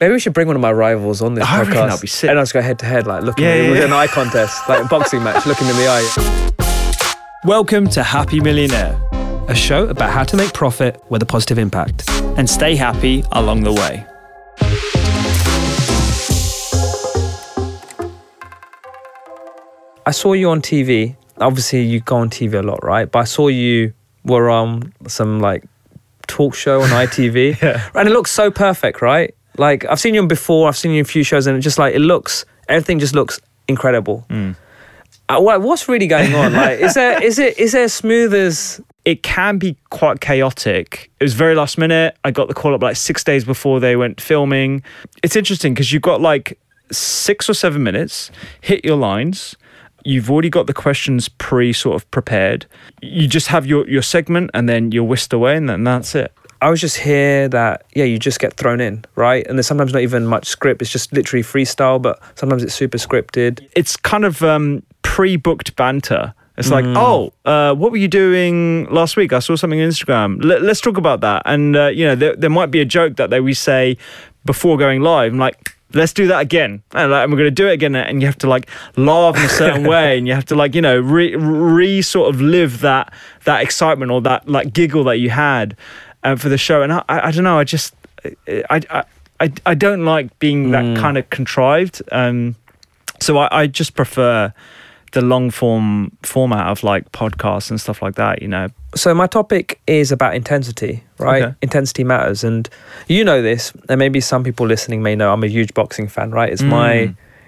Maybe we should bring one of my rivals on this podcast. That'd be sick. And I'll just go head to head, like looking at an eye contest, like a boxing match, looking in the eye. Welcome to Happy Millionaire, a show about how to make profit with a positive impact and stay happy along the way. I saw you on TV. Obviously, you go on TV a lot, right? But I saw you were on some like talk show on ITV. And it looks so perfect, right? Like, I've seen you on before, I've seen you in a few shows, and it just like, it looks, everything just looks incredible. What's really going on? Like, is there smooth as... It can be quite chaotic. It was very last minute. I got the call up like 6 days before they went filming. It's interesting because you've got like 6 or 7 minutes, hit your lines. You've already got the questions prepared. You just have your segment and then you're whisked away and then that's it. I was just here that, you just get thrown in, right? And there's sometimes not even much script. It's just literally freestyle, but sometimes it's super scripted. It's kind of pre-booked banter. It's like, what were you doing last week? I saw something on Instagram. Let's talk about that. And, there might be a joke that we say before going live. I'm like... Let's do that again. And we're going to do it again. And you have to laugh in a certain way. And you have to sort of live that excitement or that giggle that you had for the show. And I don't know. I don't like being that kind of contrived. So I just prefer the long form format of podcasts and stuff like that, So my topic is about intensity, right? Okay. Intensity matters. And you know this, and maybe some people listening may know I'm a huge boxing fan, right?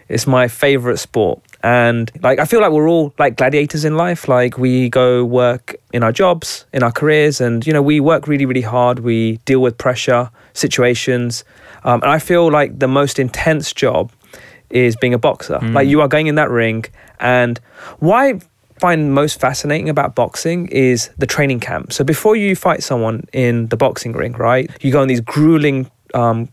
It's my favourite sport. And I feel like we're all gladiators in life. We go work in our jobs, in our careers, and we work really, really hard. We deal with pressure, situations. And I feel like the most intense job is being a boxer. You are going in that ring. And why... find most fascinating about boxing is the training camp. So before you fight someone in the boxing ring, right, you go on these grueling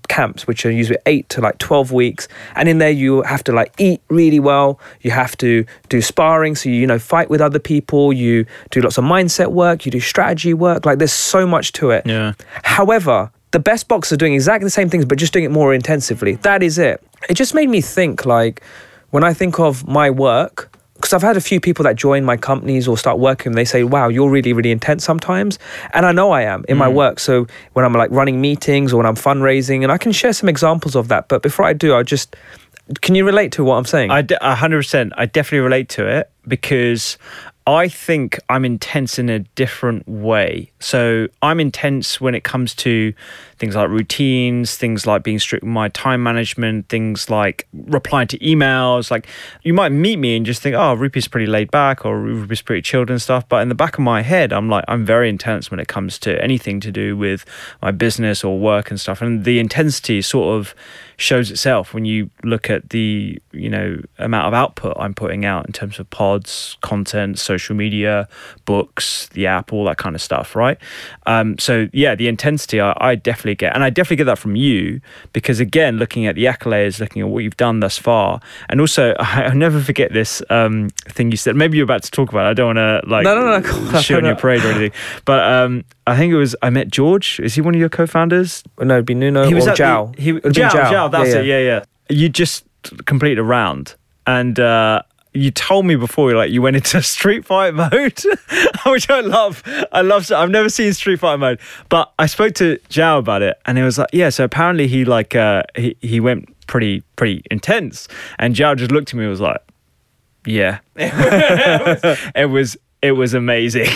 camps, which are usually 8 to 12 weeks. And in there, you have to eat really well. You have to do sparring. So, you fight with other people. You do lots of mindset work. You do strategy work. There's so much to it. Yeah. However, the best boxers are doing exactly the same things, but just doing it more intensively. That is it. It just made me think, when I think of my work... Because I've had a few people that join my companies or start working, they say, wow, you're really, really intense sometimes. And I know I am in my work. So when I'm running meetings or when I'm fundraising, and I can share some examples of that. But before I do, can you relate to what I'm saying? 100%. I definitely relate to it because I think I'm intense in a different way. So I'm intense when it comes to things like routines, things like being strict with my time management, things like replying to emails. You might meet me and just think, oh, Rupy's pretty laid back or Rupy's pretty chilled and stuff. But in the back of my head, I'm very intense when it comes to anything to do with my business or work and stuff. And the intensity sort of shows itself when you look at the, amount of output I'm putting out in terms of pods, content, social media, books, the app, all that kind of stuff, right? The intensity I definitely get. And I definitely get that from you because, again, looking at the accolades, looking at what you've done thus far. And also, I'll never forget this thing you said. Maybe you're about to talk about it. I don't want to no, shit on your parade or anything. But I think it was, I met George. Is he one of your co-founders? No, it'd be Nuno or Zhao. Zhao, that's it. Yeah. You just completed a round. And... you told me before, you went into street fight mode, which I love. I've never seen street fight mode. But I spoke to Zhao about it, and it was so apparently he he went pretty intense, and Zhao just looked at me and was like, yeah, it was amazing.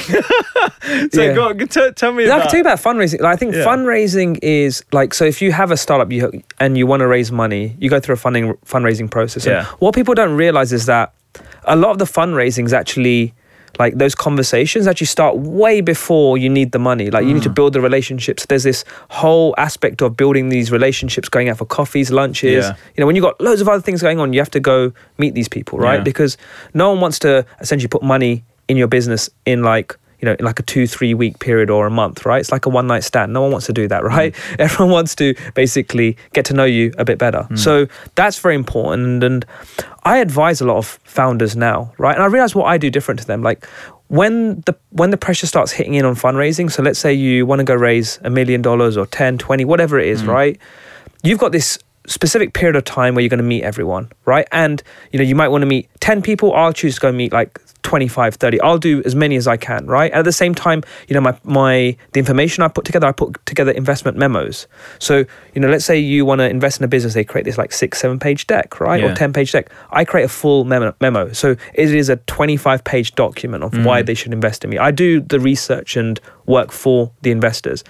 So tell me about... I can tell you about fundraising. I think fundraising is so if you have a startup and you want to raise money, you go through a fundraising process. Yeah. And what people don't realize is that a lot of the fundraisings actually, those conversations actually start way before you need the money. You need to build the relationships. There's this whole aspect of building these relationships, going out for coffees, lunches. Yeah. When you've got loads of other things going on, you have to go meet these people, right? Yeah. Because no one wants to essentially put money in your business in a 2-3 week period or a month, right? It's like a one night stand. No one wants to do that, right? Everyone wants to basically get to know you a bit better. So that's very important. And I advise a lot of founders now, right? And I realize what I do different to them. When the pressure starts hitting in on fundraising, so let's say you want to go raise $1 million or 10, 20, whatever it is, right? You've got this specific period of time where you're going to meet everyone, right? And, you know, you might want to meet 10 people. I'll choose to go meet like 25, 30. I'll do as many as I can, right? And at the same time, you know, the information I put together investment memos. So, you know, let's say you want to invest in a business, they create this like 6-7 page deck, right? Yeah. Or 10-page deck. I create a full memo. So it is a 25-page document of why they should invest in me. I do the research and work for the investors.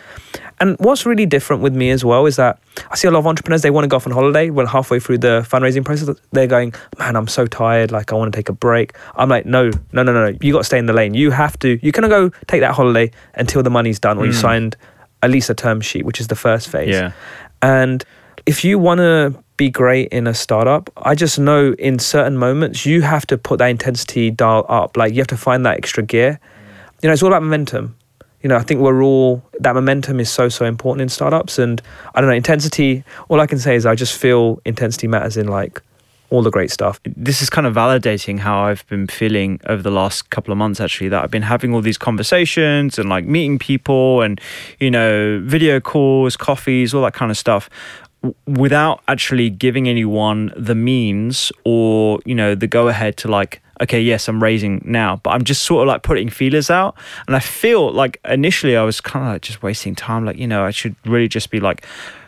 And what's really different with me as well is that I see a lot of entrepreneurs, they want to go off on holiday. When halfway through the fundraising process, they're going, man, I'm so tired. Like, I want to take a break. I'm like, no. You got to stay in the lane. You have to. You're going to go take that holiday until the money's done or you signed at least a term sheet, which is the first phase. Yeah. And if you want to be great in a startup, I just know in certain moments, you have to put that intensity dial up. Like, you have to find that extra gear. You know, it's all about momentum. You know, I think that momentum is so, so important in startups. And I don't know, intensity, all I can say is I just feel intensity matters in like all the great stuff. This is kind of validating how I've been feeling over the last couple of months, actually, that I've been having all these conversations and like meeting people and, you know, video calls, coffees, all that kind of stuff, without actually giving anyone the means or, you know, the go ahead to like, okay, yes, I'm raising now, but I'm just sort of like putting feelers out. And I feel like initially I was kind of like just wasting time. Like, you know, I should really just be like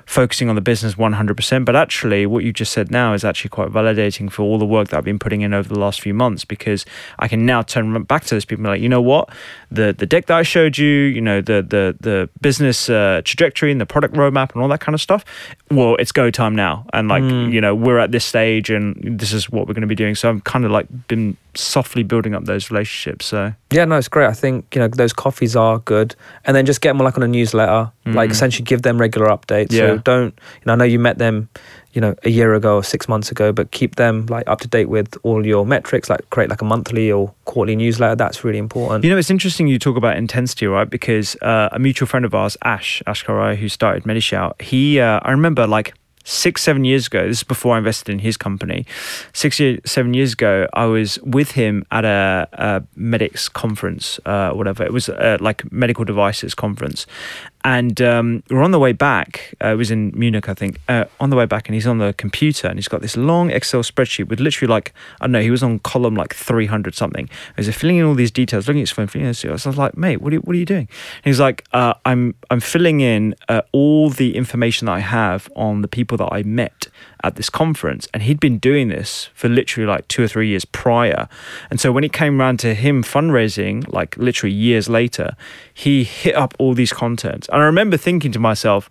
focusing on the business 100%. But actually what you just said now is actually quite validating for all the work that I've been putting in over the last few months, because I can now turn back to those people and be like, you know what, the deck that I showed you, you know, the business trajectory and the product roadmap and all that kind of stuff, well, it's go time now. And like, you know, we're at this stage and this is what we're going to be doing. So I've kind of like been softly building up those relationships. So yeah, no, it's great. I think, you know, those coffees are good. And then just get them like on a newsletter, like essentially give them regular updates. Yeah. So don't, you know, I know you met them, you know, a year ago or 6 months ago, but keep them like up to date with all your metrics, like create like a monthly or quarterly newsletter. That's really important. You know, it's interesting you talk about intensity, right? Because a mutual friend of ours, Ash Karai, who started MediShout, he, I remember like 6-7 years ago, this is before I invested in his company, 6-7 years ago, I was with him at a medics conference, whatever. It was like medical devices conference. And we're on the way back, it was in Munich, I think, on the way back, and he's on the computer and he's got this long Excel spreadsheet with literally like, I don't know, he was on column like 300 something. He was filling in all these details, looking at his phone, filling in his details. I was like, mate, what are you doing? And he's like, I'm filling in all the information that I have on the people that I met at this conference. And he'd been doing this for literally like 2 or 3 years prior. And so when it came around to him fundraising, like literally years later, he hit up all these contents. And I remember thinking to myself,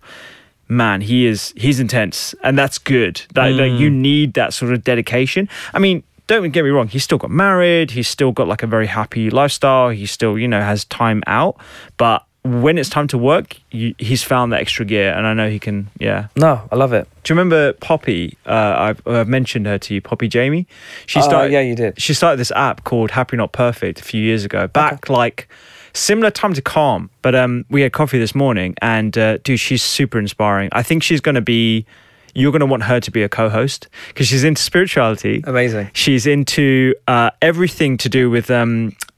man, he's intense. And that's good. Like, you need that sort of dedication. I mean, don't get me wrong, he's still got married. He's still got like a very happy lifestyle. He still, you know, has time out. But when it's time to work, he's found that extra gear, and I know he can, yeah. No, I love it. Do you remember Poppy? I've mentioned her to you, Poppy Jamie. She started, yeah, you did. She started this app called Happy Not Perfect a few years ago, back like similar time to Calm, but we had coffee this morning, and dude, she's super inspiring. I think you're going to want her to be a co-host, because she's into spirituality. Amazing. She's into everything to do with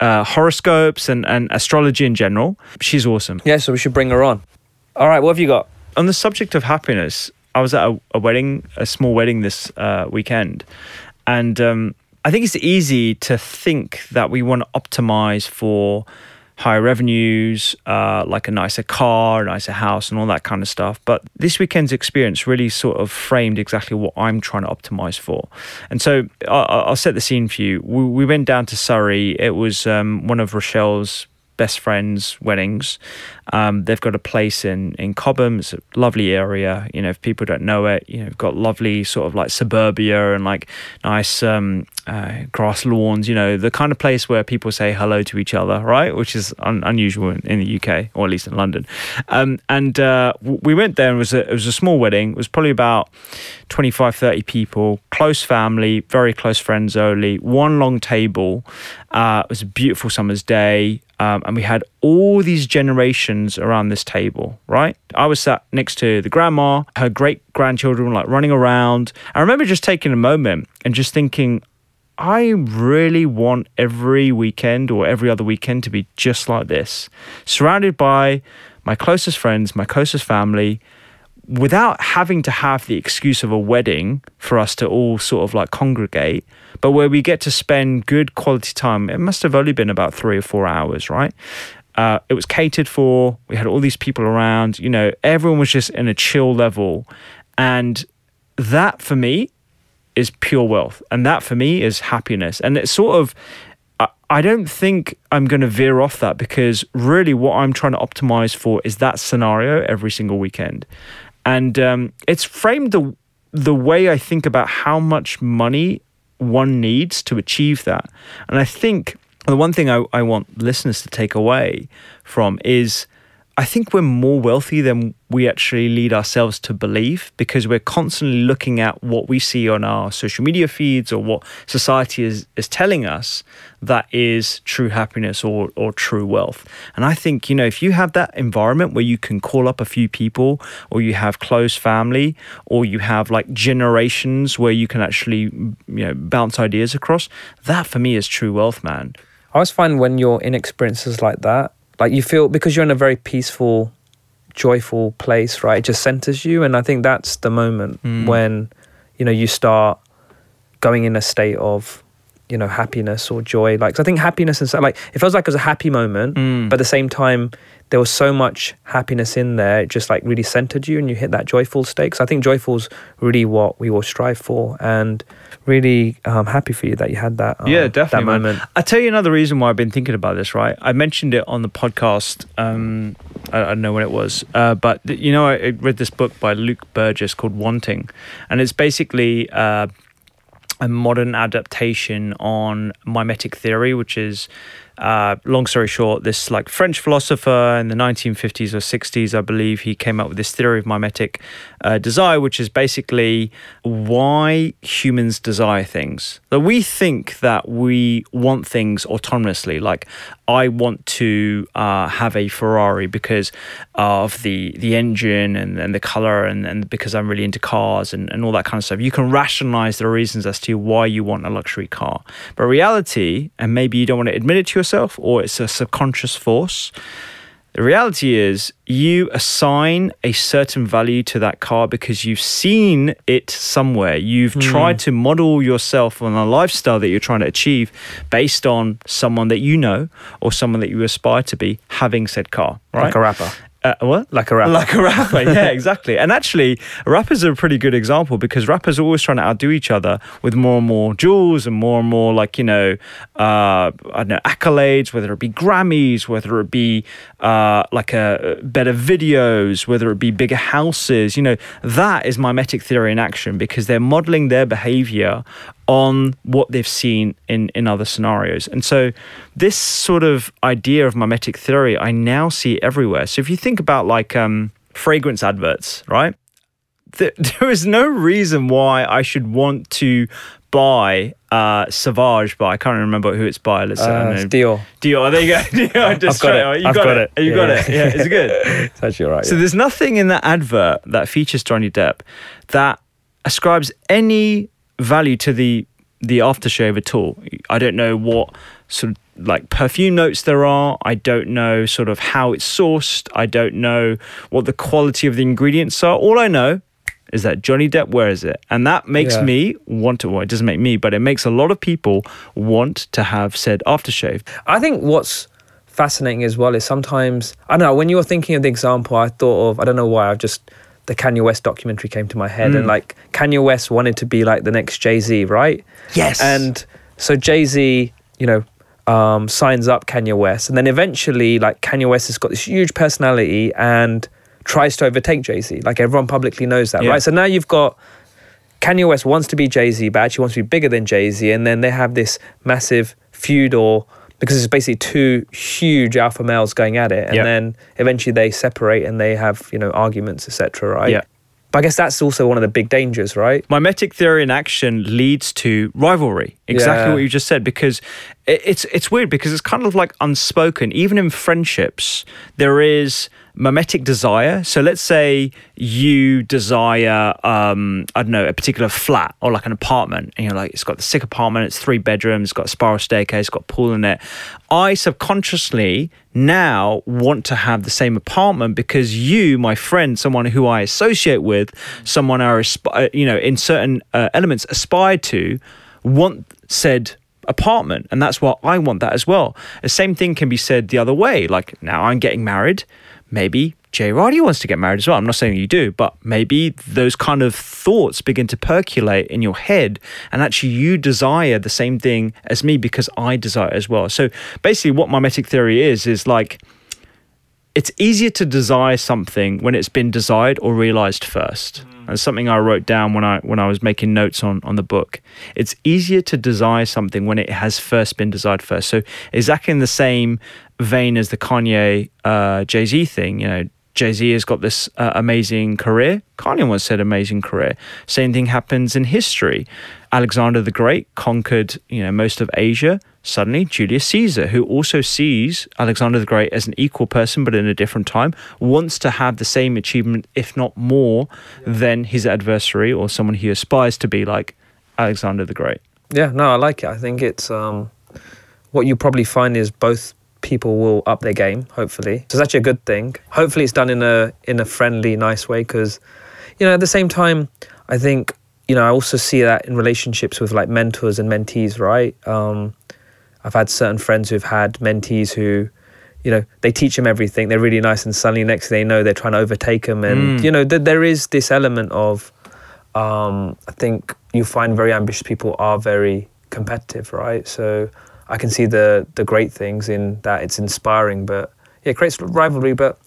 horoscopes and astrology in general. She's awesome. Yeah, so we should bring her on. All right, what have you got? On the subject of happiness, I was at a small wedding this weekend, and I think it's easy to think that we want to optimize for higher revenues, like a nicer car, a nicer house, and all that kind of stuff. But this weekend's experience really sort of framed exactly what I'm trying to optimize for. And so I'll set the scene for you. We went down to Surrey. It was one of Rochelle's best friend's weddings. They've got a place in Cobham. It's a lovely area. You know, if people don't know it, you know, we've got lovely sort of like suburbia and like nice grass lawns, you know, the kind of place where people say hello to each other, right? Which is unusual in the UK, or at least in London. And we went there, and it was a small wedding. It was probably about 25, 30 people, close family, very close friends only, one long table. It was a beautiful summer's day. And we had all these generations around this table, right? I was sat next to the grandma, her great-grandchildren like running around. I remember just taking a moment and just thinking, I really want every weekend or every other weekend to be just like this. Surrounded by my closest friends, my closest family, without having to have the excuse of a wedding for us to all sort of like congregate, but where we get to spend good quality time. It must have only been about 3 or 4 hours, right? It was catered for, we had all these people around, you know, everyone was just in a chill level. And that for me is pure wealth. And that for me is happiness. And it's sort of, I don't think I'm going to veer off that, because really what I'm trying to optimize for is that scenario every single weekend. And it's framed the way I think about how much money one needs to achieve that. And I think the one thing I want listeners to take away from is, I think we're more wealthy than we actually lead ourselves to believe, because we're constantly looking at what we see on our social media feeds or what society is telling us that is true happiness or true wealth. And I think, you know, if you have that environment where you can call up a few people, or you have close family, or you have like generations where you can actually, you know, bounce ideas across, that for me is true wealth, man. I always find when you're in experiences like that, like you feel, because you're in a very peaceful, joyful place, right? It just centers you. And I think that's the moment when, you know, you start going in a state of, you know, happiness or joy. Like, 'cause I think happiness and like, it feels like it was a happy moment, but at the same time, there was so much happiness in there. It just like really centered you and you hit that joyful state. 'Cause I think joyful is really what we all strive for, and really happy for you that you had that, that moment. I'll tell you another reason why I've been thinking about this, right? I mentioned it on the podcast. I don't know when it was, but you know, I read this book by Luke Burgis called Wanting, and it's basically a modern adaptation on mimetic theory, which is, long story short, this like French philosopher in the 1950s or 60s, I believe, he came up with this theory of mimetic desire, which is basically why humans desire things. That we think that we want things autonomously, like I want to have a Ferrari because of the engine and the color and because I'm really into cars and all that kind of stuff. You can rationalize the reasons as to why you want a luxury car. But reality, and maybe you don't want to admit it to yourself, or it's a subconscious force, the reality is you assign a certain value to that car because you've seen it somewhere. You've tried to model yourself on a lifestyle that you're trying to achieve based on someone that you know or someone that you aspire to be having said car, right? Like a rapper. What? Like a rapper, yeah, exactly. And actually, rappers are a pretty good example, because rappers are always trying to outdo each other with more and more jewels and more like, you know, I don't know, accolades, whether it be Grammys, whether it be better videos, whether it be bigger houses. You know, that is mimetic theory in action, because they're modeling their behavior on what they've seen in other scenarios. And so this sort of idea of mimetic theory, I now see everywhere. So if you think about like fragrance adverts, right? There is no reason why I should want to buy Sauvage by, I can't remember who it's by. Let's say Dior. There you go. Dior. I've got it. You got it. Yeah, it's good. It's actually all right. So there's nothing in that advert that features Johnny Depp that ascribes any value to the aftershave at all. I don't know what sort of like perfume notes there are. I don't know sort of how it's sourced. I don't know what the quality of the ingredients are. All I know is that Johnny Depp wears it. And that makes me want to, well, it doesn't make me, but it makes a lot of people want to have said aftershave. I think what's fascinating as well is sometimes, I don't know, when you were thinking of the example, I thought of, I don't know why, I've just, the Kanye West documentary came to my head, and like Kanye West wanted to be like the next Jay-Z, right? Yes. And so Jay-Z, you know, signs up Kanye West, and then eventually like Kanye West has got this huge personality and tries to overtake Jay-Z. Like everyone publicly knows that, right? So now you've got Kanye West wants to be Jay-Z, but actually wants to be bigger than Jay-Z, and then they have this massive feud, or because it's basically two huge alpha males going at it, and then eventually they separate and they have, you know, arguments, etc., right? Yeah. But I guess that's also one of the big dangers, right? Mimetic theory in action leads to rivalry. Exactly what you just said, because it's weird, because it's kind of like unspoken. Even in friendships, there is mimetic desire. So let's say you desire, I don't know, a particular flat or like an apartment, and you're like, it's got the sick apartment, it's 3 bedrooms, it's got a spiral staircase, it's got a pool in it. I subconsciously now want to have the same apartment because you, my friend, someone who I associate with, someone I, in certain elements aspire to, want said apartment, and that's why I want that as well. The same thing can be said the other way. Like, now I'm getting married, maybe Jay Radi wants to get married as well. I'm not saying you do, but maybe those kind of thoughts begin to percolate in your head, and actually you desire the same thing as me because I desire it as well. So basically what mimetic theory is like, it's easier to desire something when it's been desired or realized first. That's something I wrote down when I was making notes on the book. It's easier to desire something when it has first been desired first. So exactly in the same vein as the Kanye Jay-Z thing, you know, Jay-Z has got this amazing career. Kanye once said amazing career. Same thing happens in history. Alexander the Great conquered, most of Asia. Suddenly, Julius Caesar, who also sees Alexander the Great as an equal person, but in a different time, wants to have the same achievement, if not more, than his adversary or someone he aspires to be like Alexander the Great. Yeah, no, I like it. I think it's what you probably find is both people will up their game, hopefully. So it's actually a good thing. Hopefully it's done in a friendly, nice way, because, at the same time, I think, I also see that in relationships with like mentors and mentees, right? I've had certain friends who've had mentees who, they teach them everything. They're really nice, and suddenly next thing they know, they're trying to overtake them. And, there is this element of, I think you find very ambitious people are very competitive, right? So I can see the great things in that. It's inspiring, but it creates rivalry, but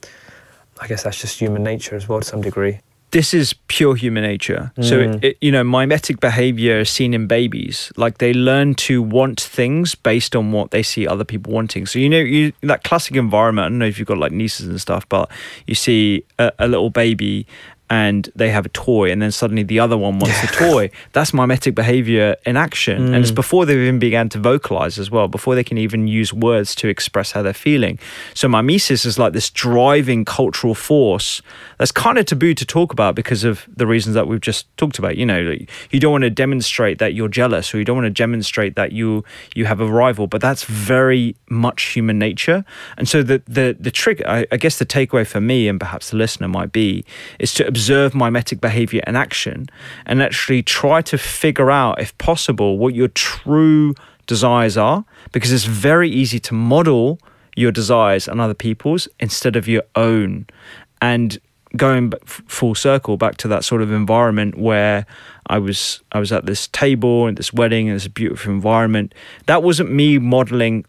I guess that's just human nature as well to some degree. This is pure human nature. So, mimetic behavior is seen in babies. Like, they learn to want things based on what they see other people wanting. So, that classic environment, I don't know if you've got like nieces and stuff, but you see a little baby and they have a toy, and then suddenly the other one wants the toy. That's mimetic behavior in action. And it's before they've even began to vocalize as well, before they can even use words to express how they're feeling. So mimesis is like this driving cultural force that's kind of taboo to talk about because of the reasons that we've just talked about. You don't want to demonstrate that you're jealous, or you don't want to demonstrate that you have a rival, but that's very much human nature. And so the trick, I guess the takeaway for me, and perhaps the listener might be, is to observe mimetic behavior and action, and actually try to figure out, if possible, what your true desires are, because it's very easy to model your desires on other people's instead of your own. And going full circle back to that sort of environment where I was at this table and this wedding and this beautiful environment, that wasn't me modeling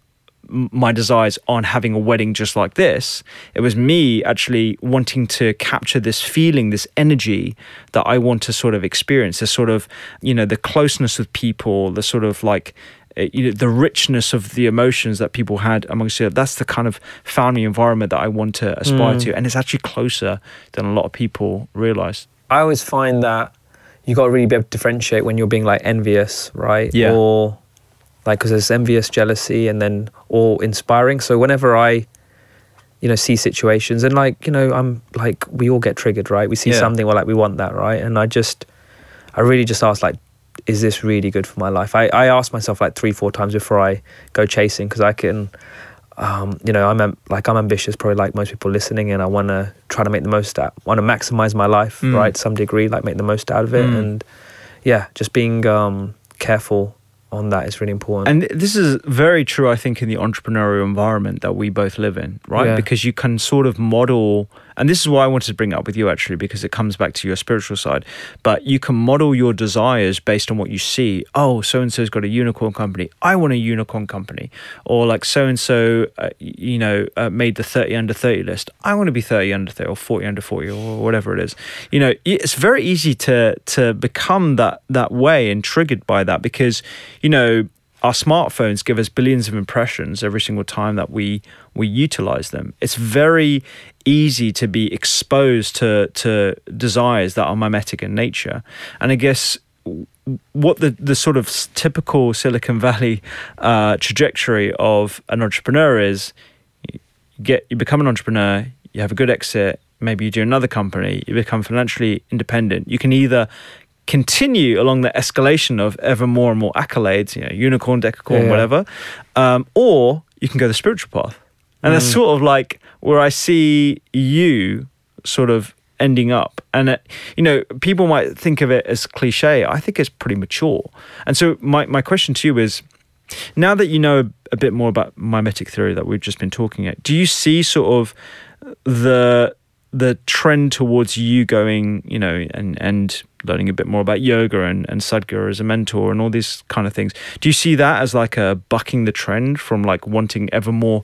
my desires on having a wedding just like this. It was me actually wanting to capture this feeling, this energy that I want to sort of experience, this sort of, the closeness with people, the sort of like, the richness of the emotions that people had amongst you. That's the kind of family environment that I want to aspire to. And it's actually closer than a lot of people realize. I always find that you got to really be able to differentiate when you're being like envious, right? Yeah. Or like, because there's envious, jealousy, and then all inspiring. So whenever I, see situations, and like, I'm like, we all get triggered, right? We see something, we're like, we want that, right? And I really just ask, like, is this really good for my life? I ask myself like 3-4 times before I go chasing, because I can, I'm ambitious, probably like most people listening, and I want to try to make the most out, want to maximize my life, right? To some degree, like make the most out of it. And yeah, just being careful on that is really important. And this is very true, I think, in the entrepreneurial environment that we both live in, right? Yeah. Because you can sort of model, and this is why I wanted to bring it up with you actually, because it comes back to your spiritual side, but you can model your desires based on what you see. Oh, so-and-so's got a unicorn company. I want a unicorn company. Or like so-and-so, made the 30 under 30 list. I want to be 30 under 30 or 40 under 40 or whatever it is. It's very easy to become that way and triggered by that, because our smartphones give us billions of impressions every single time that we utilize them. It's very easy to be exposed to desires that are mimetic in nature. And I guess what the sort of typical Silicon Valley trajectory of an entrepreneur is, you become an entrepreneur, you have a good exit, maybe you do another company, you become financially independent. You can either continue along the escalation of ever more and more accolades, you know, unicorn, decacorn, whatever, or you can go the spiritual path. And that's sort of like where I see you sort of ending up. And, you know, people might think of it as cliche. I think it's pretty mature. And so my question to you is, now that you know a bit more about mimetic theory that we've just been talking about, do you see sort of the trend towards you going, you know, and learning a bit more about yoga and Sadhguru as a mentor and all these kind of things? Do you see that as like a bucking the trend from like wanting ever more,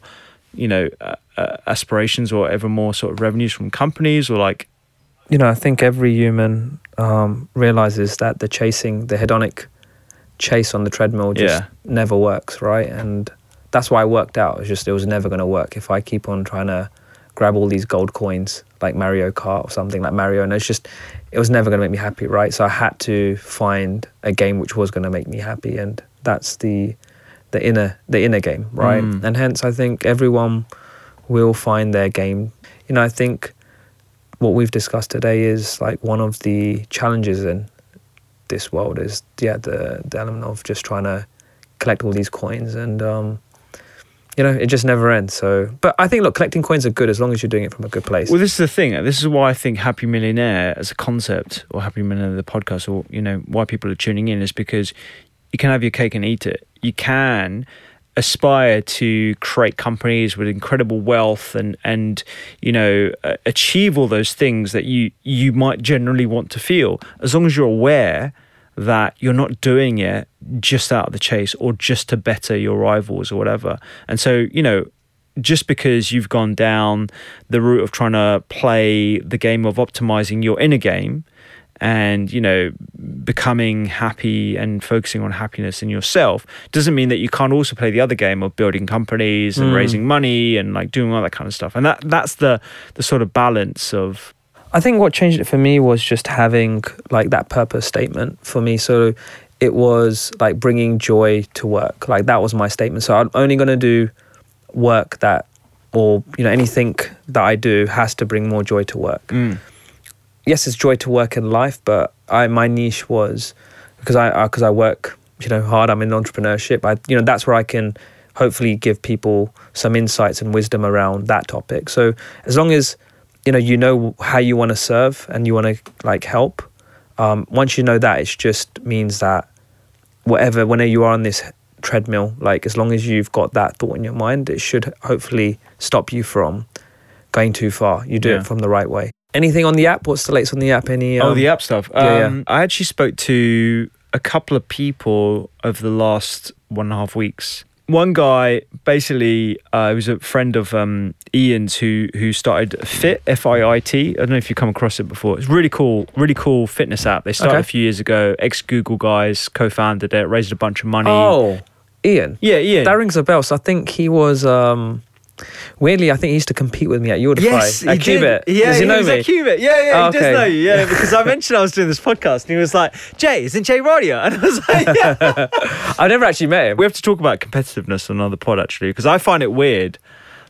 you know, aspirations or ever more sort of revenues from companies or like? You know, I think every human realizes that the hedonic chase on the treadmill just never works, right? And that's why I worked out. It was never going to work if I keep on trying to grab all these gold coins like Mario Kart or something like Mario. And it was never going to make me happy, right? So I had to find a game which was going to make me happy, and that's the inner game, right? And hence I think everyone will find their game. You know, I think what we've discussed today is like one of the challenges in this world is the element of just trying to collect all these coins, and you know, it just never ends. So, but I think, look, collecting coins are good as long as you're doing it from a good place. Well, this is the thing. This is why I think Happy Millionaire as a concept, or Happy Millionaire the podcast, or, you know, why people are tuning in, is because you can have your cake and eat it. You can aspire to create companies with incredible wealth and you know, achieve all those things that you might generally want to feel, as long as you're aware that you're not doing it just out of the chase or just to better your rivals or whatever. And so, you know, just because you've gone down the route of trying to play the game of optimizing your inner game and, you know, becoming happy and focusing on happiness in yourself doesn't mean that you can't also play the other game of building companies and raising money and like doing all that kind of stuff. And that's the sort of balance of... I think what changed it for me was just having like that purpose statement for me. So it was like bringing joy to work. Like that was my statement. So I'm only going to do work that, or, you know, anything that I do has to bring more joy to work. Yes, it's joy to work in life, but my niche was, because I work, you know, hard, I'm in entrepreneurship. You know, that's where I can hopefully give people some insights and wisdom around that topic. So as long as, you know how you want to serve and you want to like help, once you know that, it just means that whenever you are on this treadmill, like as long as you've got that thought in your mind, it should hopefully stop you from going too far. You do it from the right way. Anything on the app? What's the latest on the app? The app stuff. I actually spoke to a couple of people over the last 1.5 weeks. One guy, basically, he was a friend of Ian's who started FIIT, F-I-I-T. I don't know if you've come across it before. It's really cool fitness app. They started a few years ago. Ex-Google guys co-founded it, raised a bunch of money. Oh, Ian. Yeah, Ian. That rings a bell. So I think he was... weirdly, I think he used to compete with me at Yordify. Yes, he did. Yeah, does he know me? At Qubit. Yeah, he does know you. Yeah, because I mentioned I was doing this podcast and he was like, Jay, isn't Jay Radio? And I was like, yeah. I've never actually met him. We have to talk about competitiveness on another pod, actually, because I find it weird,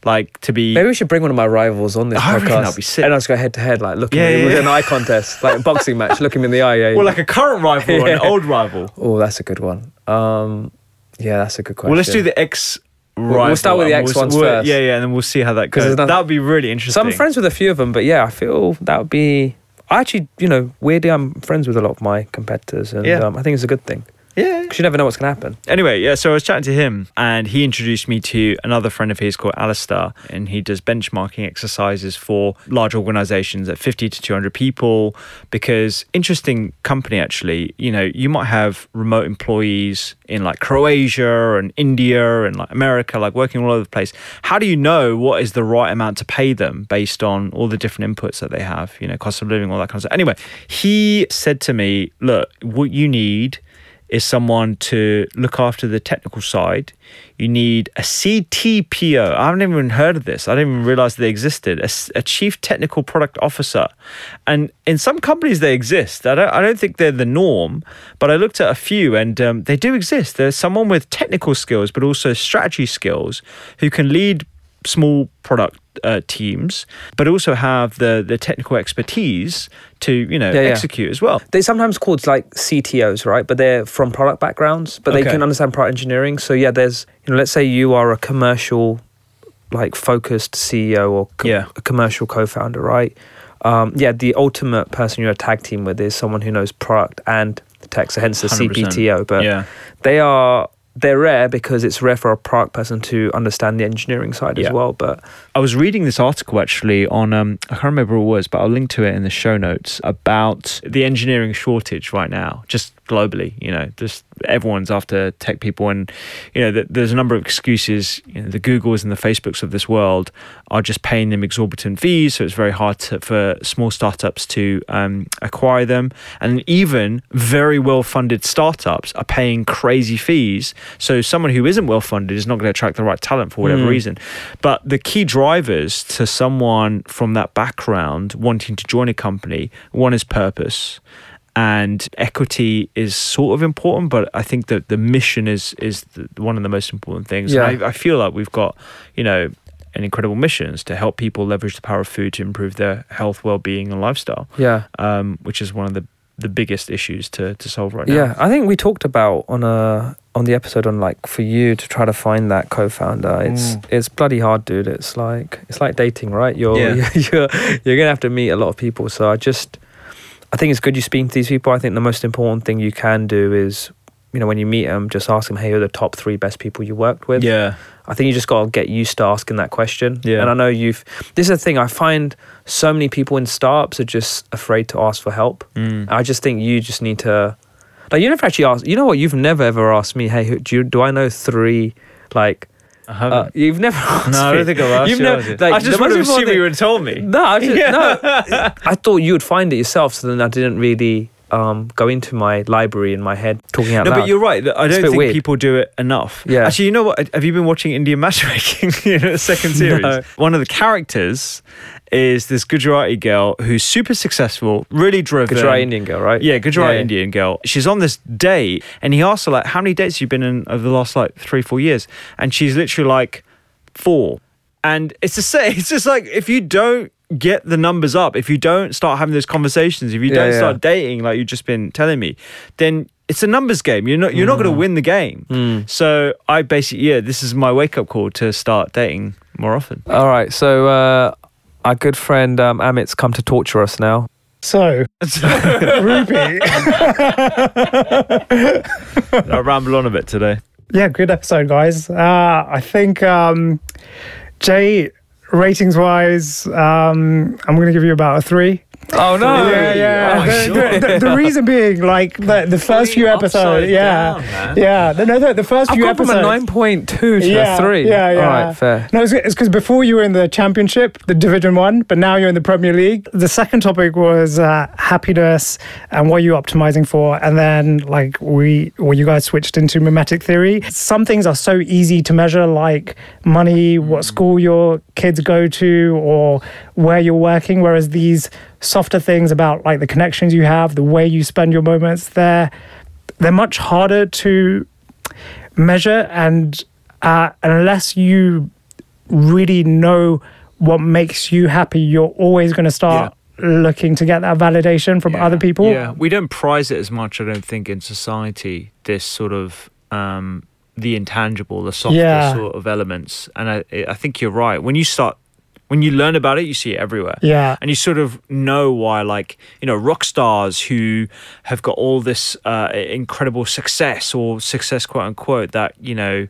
like, to be... Maybe we should bring one of my rivals on this podcast. I reckon that'd be sick. And I'll just go head-to-head, like, looking at him with an eye contest, like a boxing match, looking him in the eye. Yeah, like a current rival or an old rival. Oh, that's a good one. Yeah, that's a good question. Well, let's do the ex... Right, we'll start with the X ones first. Yeah, and then we'll see how that goes. That would be really interesting. So I'm friends with a few of them, but yeah, I feel that would be... Actually, you know, weirdly, I'm friends with a lot of my competitors, and I think it's a good thing. Yeah. Because you never know what's going to happen. Anyway, so I was chatting to him, and he introduced me to another friend of his called Alistair, and he does benchmarking exercises for large organisations at 50 to 200 people, because interesting company, actually, you know, you might have remote employees in like Croatia and India and like America, like working all over the place. How do you know what is the right amount to pay them based on all the different inputs that they have, you know, cost of living, all that kind of stuff? Anyway, he said to me, look, what you need is someone to look after the technical side. You need a CTPO. I haven't even heard of this. I didn't even realize they existed. A Chief Technical Product Officer. And in some companies they exist. I don't think they're the norm, but I looked at a few and they do exist. There's someone with technical skills, but also strategy skills who can lead small product teams, but also have the technical expertise to, you know, execute as well. They're sometimes called like CTOs, right? But they're from product backgrounds, but they can understand product engineering. So yeah, there's, you know, let's say you are a commercial, like focused CEO or a commercial co-founder, right? The ultimate person you're a tag team with is someone who knows product and tech, so hence the 100%. CPTO. But they're rare because it's rare for a product person to understand the engineering side as well. But I was reading this article actually on, I can't remember what it was, but I'll link to it in the show notes, about the engineering shortage right now, just globally, you know, just everyone's after tech people. And, you know, there's a number of excuses. You know, the Googles and the Facebooks of this world are just paying them exorbitant fees. So it's very hard for small startups to acquire them. And even very well-funded startups are paying crazy fees. So someone who isn't well-funded is not going to attract the right talent for whatever reason. But the key drivers to someone from that background wanting to join a company, one is purpose. And equity is sort of important, but I think that the mission is one of the most important things. Yeah. I feel like we've got, you know, an incredible mission is to help people leverage the power of food to improve their health, well-being and lifestyle, which is one of the biggest issues to solve right now. Yeah, I think we talked about on the episode on, like, for you to try to find that co-founder, it's bloody hard, dude. It's like dating, right? You're gonna have to meet a lot of people. So I think it's good you speak to these people. I think the most important thing you can do is, you know, when you meet them, just ask them, hey, who are the top 3 best people you worked with? Yeah. I think you just got to get used to asking that question. Yeah. And I know this is the thing, I find so many people in startups are just afraid to ask for help. I just think you just need to, like, you never actually ask, you know what, you've never ever asked me, hey, do I know 3, like, I haven't. You've never asked me. No, I don't think I've asked you. I just would have assumed you would have told me. No, I thought you would find it yourself, so then I didn't really go into my library in my head talking out loud. No, but you're right. I don't think people do it enough. Yeah. Actually, you know what? Have you been watching Indian Matchmaking, you know, the second series? No. One of the characters is this Gujarati girl who's super successful, really driven. Gujarati Indian girl, right? Yeah, Gujarati Indian girl. She's on this date and he asks her, like, how many dates you've been in over the last, like, 3-4 years? And she's literally like, 4. And it's to say, it's just like, if you don't get the numbers up, if you don't start having those conversations, if you don't start dating, like you've just been telling me, then it's a numbers game. You're not going to win the game. So I basically, this is my wake-up call to start dating more often. All right, so our good friend Amit's come to torture us now. So, Rupy. I ramble on a bit today. Yeah, good episode, guys. I think Jay, ratings-wise, I'm going to give you about a 3. Oh, no. Yeah. The reason being, like, the first few episodes. The first few episodes. I've gone from a 9.2 to a 3. Yeah. All right, fair. No, it's because before you were in the championship, the Division 1, but now you're in the Premier League. The second topic was happiness and what you're optimizing for. And then, like, you guys switched into mimetic theory. Some things are so easy to measure, like money, what school your kids go to, or where you're working, whereas these softer things about, like, the connections you have, the way you spend your moments, they're much harder to measure, and unless you really know what makes you happy, you're always going to start looking to get that validation from other people. Yeah, we don't prize it as much, I don't think, in society, this sort of the intangible, the softer sort of elements. And I think you're right. When you learn about it, you see it everywhere. Yeah. And you sort of know why, like, you know, rock stars who have got all this incredible success, or success, quote unquote, that, you know,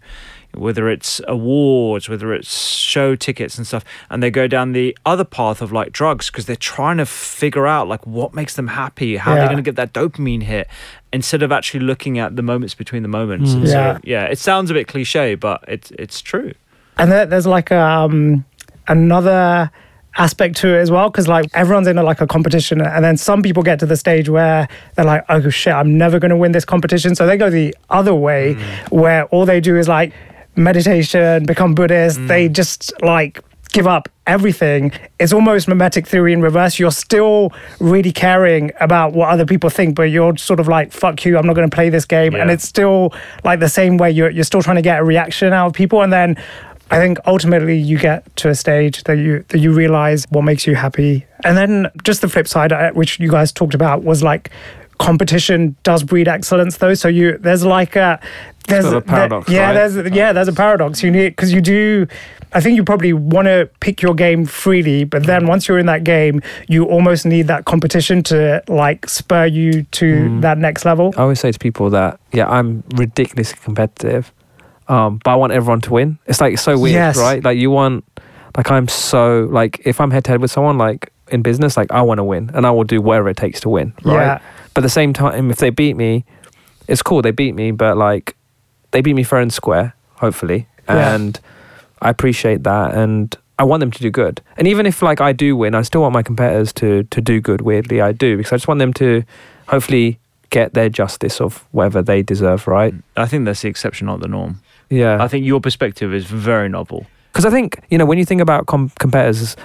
whether it's awards, whether it's show tickets and stuff, and they go down the other path of, like, drugs, because they're trying to figure out, like, what makes them happy, how they're going to get that dopamine hit, instead of actually looking at the moments between the moments. It sounds a bit cliche, but it's true. And there's like another aspect to it as well, because, like, everyone's in a competition, and then some people get to the stage where they're like, oh shit, I'm never going to win this competition, so they go the other way, where all they do is, like, meditation, become Buddhist, they just, like, give up everything. It's almost mimetic theory in reverse. You're still really caring about what other people think, but you're sort of like, fuck you, I'm not going to play this game. And it's still, like, the same way, you're still trying to get a reaction out of people, and then I think ultimately you get to a stage that you realize what makes you happy. And then just the flip side, which you guys talked about, was like competition does breed excellence though. So there's a paradox. You need, because you do, I think you probably want to pick your game freely, but then once you're in that game, you almost need that competition to like spur you to that next level. I always say to people that, yeah, I'm ridiculously competitive, but I want everyone to win. It's like so weird, right? Like you want, like I'm so, like if I'm head to head with someone, like in business, like I want to win and I will do whatever it takes to win, right? Yeah. But at the same time, if they beat me, it's cool, they beat me, but like they beat me fair and square, hopefully. And I appreciate that and I want them to do good. And even if like I do win, I still want my competitors to do good, weirdly I do, because I just want them to hopefully get their justice of whatever they deserve, right? I think that's the exception, not the norm. Yeah. I think your perspective is very novel. Because I think, you know, when you think about competitors,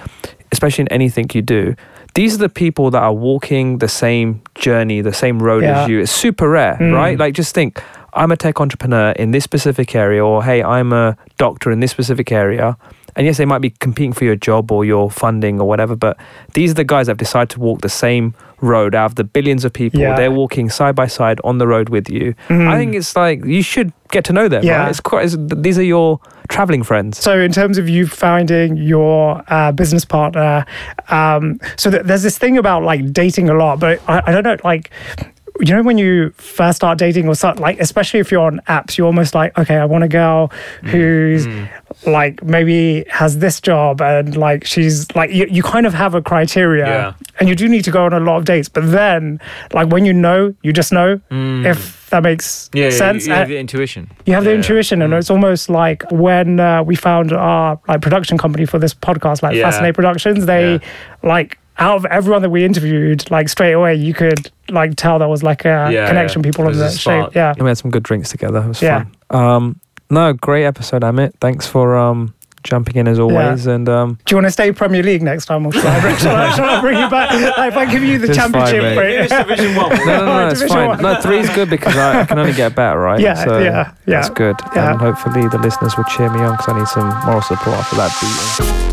especially in anything you do, these are the people that are walking the same journey, the same road as you. It's super rare, right? Like just think, I'm a tech entrepreneur in this specific area, or hey, I'm a doctor in this specific area. And yes, they might be competing for your job or your funding or whatever, but these are the guys that have decided to walk the same road out of the billions of people. Yeah. They're walking side by side on the road with you. I think it's like, you should get to know them. Yeah. Right? These are your traveling friends. So in terms of you finding your business partner, so there's this thing about like dating a lot, but I don't know, like, you know, when you first start dating or something, like, especially if you're on apps, you're almost like, okay, I want a girl who's like maybe has this job and like she's like, you kind of have a criteria and you do need to go on a lot of dates. But then like when you just know if that makes sense. You have the intuition. You have the intuition. And it's almost like when we found our like production company for this podcast, like Fascinate Productions, they like, out of everyone that we interviewed, like straight away, you could like tell there was like a connection. People of that shape. Yeah, we had some good drinks together. It was fun. No, great episode, Amit. Thanks for jumping in as always. And do you want to stay Premier League next time, or shall I bring you back? Like, if I give you the championship, Division 1. No, it's fine. One. No, 3 is good because I can only get better, right? That's good. Yeah. And hopefully the listeners will cheer me on because I need some moral support after that beating.